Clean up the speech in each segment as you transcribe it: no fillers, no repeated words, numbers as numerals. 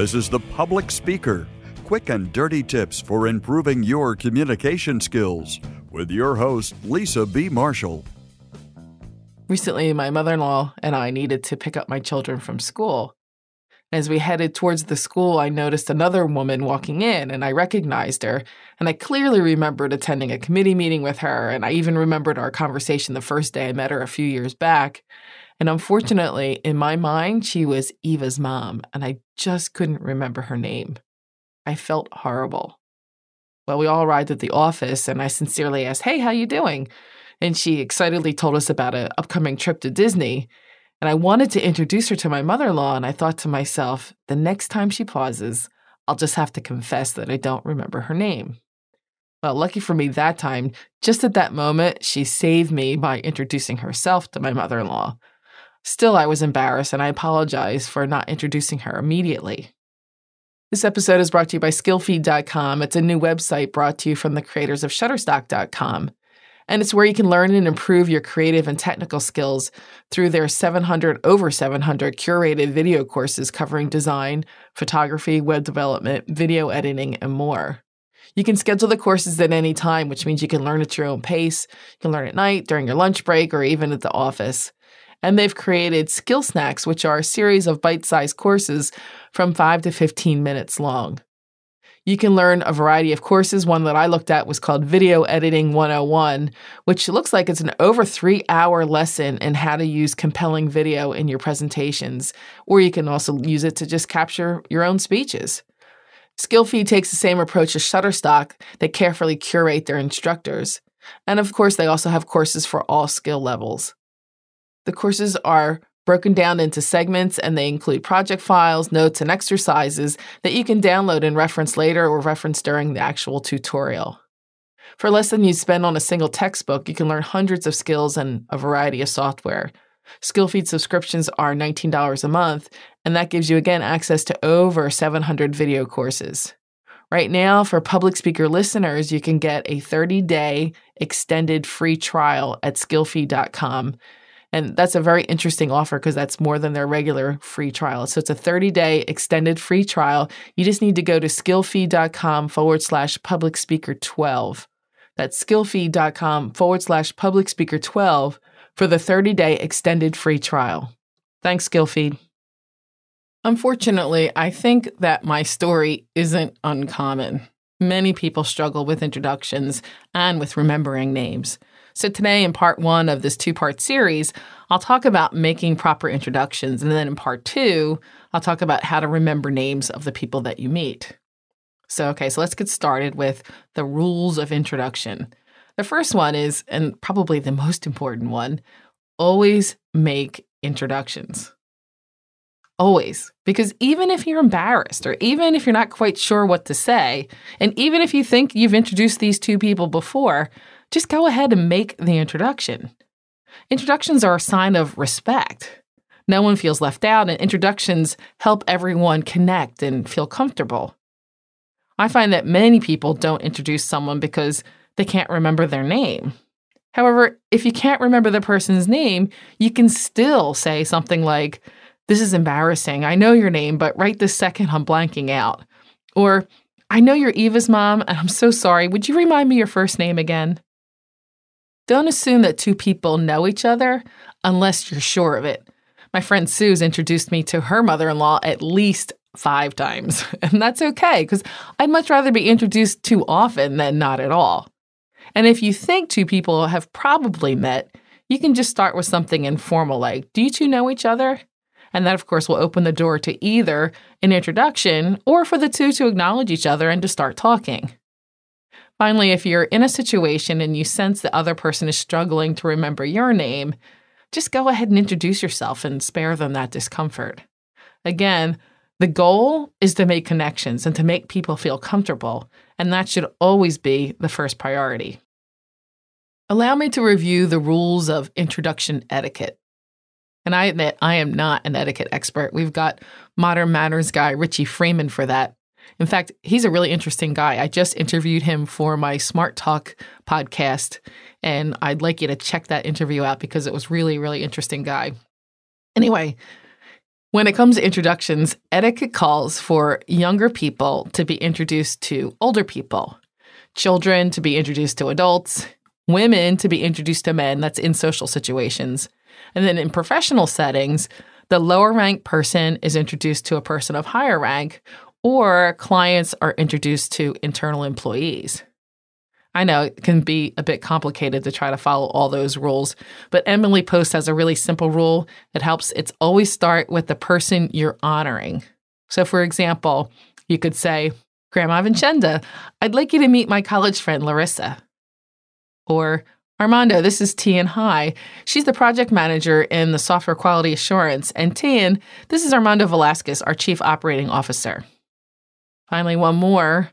This is The Public Speaker, quick and dirty tips for improving your communication skills with your host, Lisa B. Marshall. Recently, my mother-in-law and I needed to pick up my children from school. As we headed towards the school, I noticed another woman walking in, and I recognized her. And I clearly remembered attending a committee meeting with her, and I even remembered our conversation the first day I met her a few years back. And unfortunately, in my mind, she was Eva's mom, and I just couldn't remember her name. I felt horrible. Well, we all arrived at the office, and I sincerely asked, "Hey, how you doing?" And she excitedly told us about an upcoming trip to Disney. And I wanted to introduce her to my mother-in-law, and I thought to myself, the next time she pauses, I'll just have to confess that I don't remember her name. Well, lucky for me that time, just at that moment, she saved me by introducing herself to my mother-in-law. Still, I was embarrassed, and I apologize for not introducing her immediately. This episode is brought to you by SkillFeed.com. It's a new website brought to you from the creators of Shutterstock.com. And it's where you can learn and improve your creative and technical skills through their over 700 curated video courses covering design, photography, web development, video editing, and more. You can schedule the courses at any time, which means you can learn at your own pace. You can learn at night, during your lunch break, or even at the office. And they've created Skill Snacks, which are a series of bite-sized courses from 5 to 15 minutes long. You can learn a variety of courses. One that I looked at was called Video Editing 101, which looks like it's an over 3-hour lesson in how to use compelling video in your presentations, or you can also use it to just capture your own speeches. SkillFeed takes the same approach as Shutterstock. They carefully curate their instructors. And of course, they also have courses for all skill levels. The courses are broken down into segments, and they include project files, notes, and exercises that you can download and reference later or reference during the actual tutorial. For less than you spend on a single textbook, you can learn hundreds of skills and a variety of software. SkillFeed subscriptions are $19 a month, and that gives you, again, access to over 700 video courses. Right now, for public speaker listeners, you can get a 30-day extended free trial at skillfeed.com. And that's a very interesting offer because that's more than their regular free trial. So it's a 30-day extended free trial. You just need to go to skillfeed.com/public speaker12. That's skillfeed.com/public speaker12 for the 30-day extended free trial. Thanks, SkillFeed. Unfortunately, I think that my story isn't uncommon. Many people struggle with introductions and with remembering names. So today in part one of this two-part series, I'll talk about making proper introductions. And then in part two, I'll talk about how to remember names of the people that you meet. So let's get started with the rules of introduction. The first one is, and probably the most important one, always make introductions. Always. Because even if you're embarrassed, or even if you're not quite sure what to say, and even if you think you've introduced these two people before, just go ahead and make the introduction. Introductions are a sign of respect. No one feels left out, and introductions help everyone connect and feel comfortable. I find that many people don't introduce someone because they can't remember their name. However, if you can't remember the person's name, you can still say something like, "This is embarrassing. I know your name, but right this second I'm blanking out." Or, "I know you're Eva's mom, and I'm so sorry. Would you remind me your first name again?" Don't assume that two people know each other unless you're sure of it. My friend Sue's introduced me to her mother-in-law at least 5 times, and that's okay because I'd much rather be introduced too often than not at all. And if you think two people have probably met, you can just start with something informal like, "Do you two know each other?" And that, of course, will open the door to either an introduction or for the two to acknowledge each other and to start talking. Finally, if you're in a situation and you sense the other person is struggling to remember your name, just go ahead and introduce yourself and spare them that discomfort. Again, the goal is to make connections and to make people feel comfortable, and that should always be the first priority. Allow me to review the rules of introduction etiquette. And I admit, I am not an etiquette expert. We've got modern manners guy Richie Freeman for that. In fact, he's a really interesting guy. I just interviewed him for my Smart Talk podcast, and I'd like you to check that interview out because it was really, really interesting guy. Anyway, When it comes to introductions, etiquette calls for younger people to be introduced to older people, children to be introduced to adults, women to be introduced to men. That's in social situations. And then in professional settings, the lower rank person is introduced to a person of higher rank, or clients are introduced to internal employees. I know it can be a bit complicated to try to follow all those rules, but Emily Post has a really simple rule that helps. It's always start with the person you're honoring. So for example, you could say, Grandma Vincenda, I'd like you to meet my college friend, Larissa. Or, Armando, this is Tian Hai. She's the project manager in the software quality assurance. And Tian, this is Armando Velasquez, our chief operating officer. Finally, one more.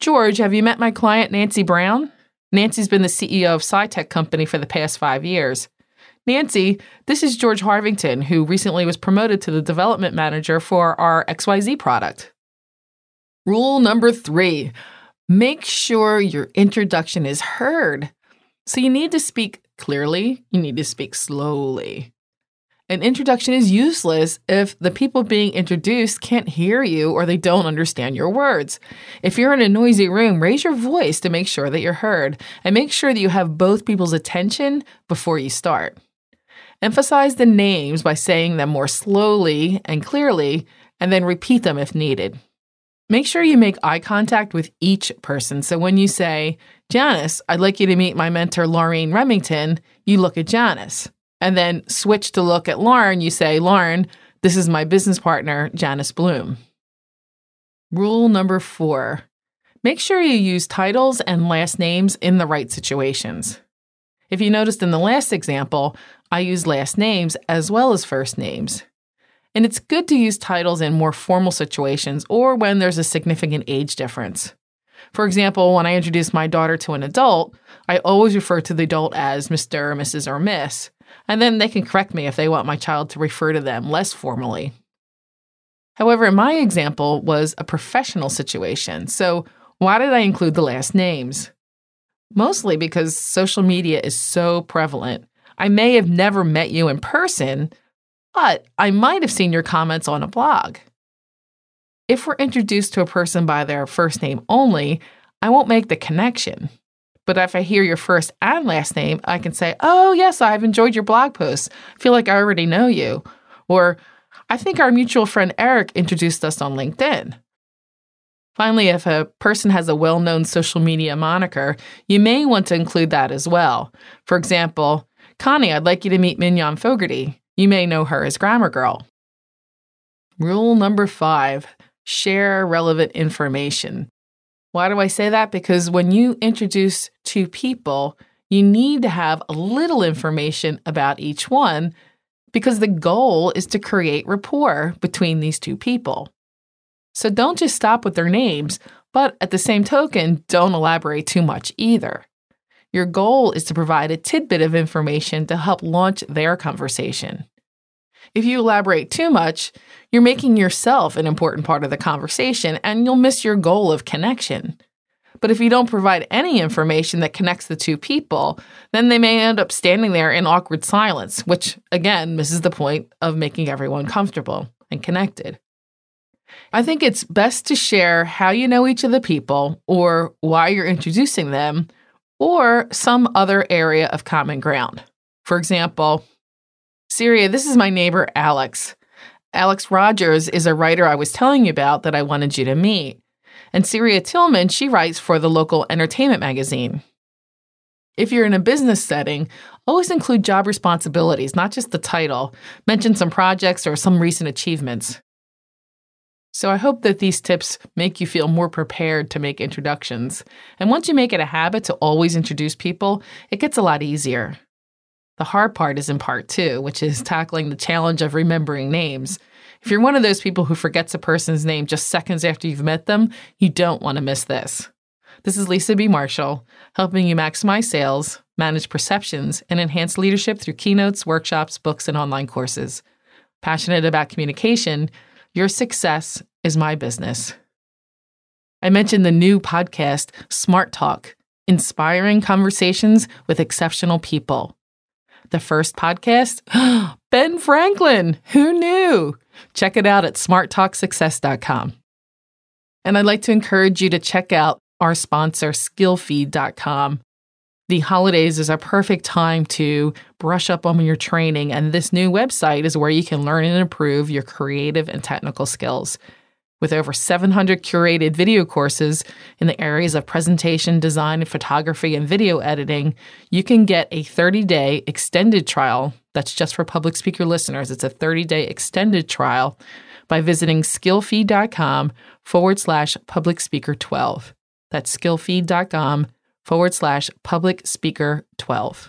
George, have you met my client, Nancy Brown? Nancy's been the CEO of SciTech Company for the past 5 years. Nancy, this is George Harvington, who recently was promoted to the development manager for our XYZ product. Rule number 3, make sure your introduction is heard. So you need to speak clearly, you need to speak slowly. An introduction is useless if the people being introduced can't hear you or they don't understand your words. If you're in a noisy room, raise your voice to make sure that you're heard, and make sure that you have both people's attention before you start. Emphasize the names by saying them more slowly and clearly, and then repeat them if needed. Make sure you make eye contact with each person. So when you say, Janice, I'd like you to meet my mentor, Laureen Remington, you look at Janice. And then switch to look at Lauren. You say, Lauren, this is my business partner, Janice Bloom. Rule number 4, make sure you use titles and last names in the right situations. If you noticed in the last example, I used last names as well as first names. And it's good to use titles in more formal situations or when there's a significant age difference. For example, when I introduce my daughter to an adult, I always refer to the adult as Mr., Mrs., or Miss, and then they can correct me if they want my child to refer to them less formally. However, my example was a professional situation, so why did I include the last names? Mostly because social media is so prevalent. I may have never met you in person, but I might have seen your comments on a blog. If we're introduced to a person by their first name only, I won't make the connection. But if I hear your first and last name, I can say, oh, yes, I've enjoyed your blog posts. I feel like I already know you. Or, I think our mutual friend Eric introduced us on LinkedIn. Finally, if a person has a well-known social media moniker, you may want to include that as well. For example, Connie, I'd like you to meet Mignon Fogarty. You may know her as Grammar Girl. Rule number 5, share relevant information. Why do I say that? Because when you introduce 2 people, you need to have a little information about each one because the goal is to create rapport between these 2 people. So don't just stop with their names, but at the same token, don't elaborate too much either. Your goal is to provide a tidbit of information to help launch their conversation. If you elaborate too much, you're making yourself an important part of the conversation and you'll miss your goal of connection. But if you don't provide any information that connects the 2 people, then they may end up standing there in awkward silence, which again misses the point of making everyone comfortable and connected. I think it's best to share how you know each of the people or why you're introducing them or some other area of common ground. For example, Syria, this is my neighbor, Alex. Alex Rogers is a writer I was telling you about that I wanted you to meet. And Syria Tillman, she writes for the local entertainment magazine. If you're in a business setting, always include job responsibilities, not just the title. Mention some projects or some recent achievements. So I hope that these tips make you feel more prepared to make introductions. And once you make it a habit to always introduce people, it gets a lot easier. The hard part is in part 2, which is tackling the challenge of remembering names. If you're one of those people who forgets a person's name just seconds after you've met them, you don't want to miss this. This is Lisa B. Marshall, helping you maximize sales, manage perceptions, and enhance leadership through keynotes, workshops, books, and online courses. Passionate about communication, your success is my business. I mentioned the new podcast, Smart Talk, inspiring conversations with exceptional people. The first podcast, Ben Franklin, who knew? Check it out at smarttalksuccess.com. And I'd like to encourage you to check out our sponsor, SkillFeed.com. The holidays is a perfect time to brush up on your training, and this new website is where you can learn and improve your creative and technical skills. With over 700 curated video courses in the areas of presentation, design, and photography and video editing, you can get a 30-day extended trial. That's just for public speaker listeners. It's a 30-day extended trial by visiting skillfeed.com/publicspeaker12. That's skillfeed.com/publicspeaker12.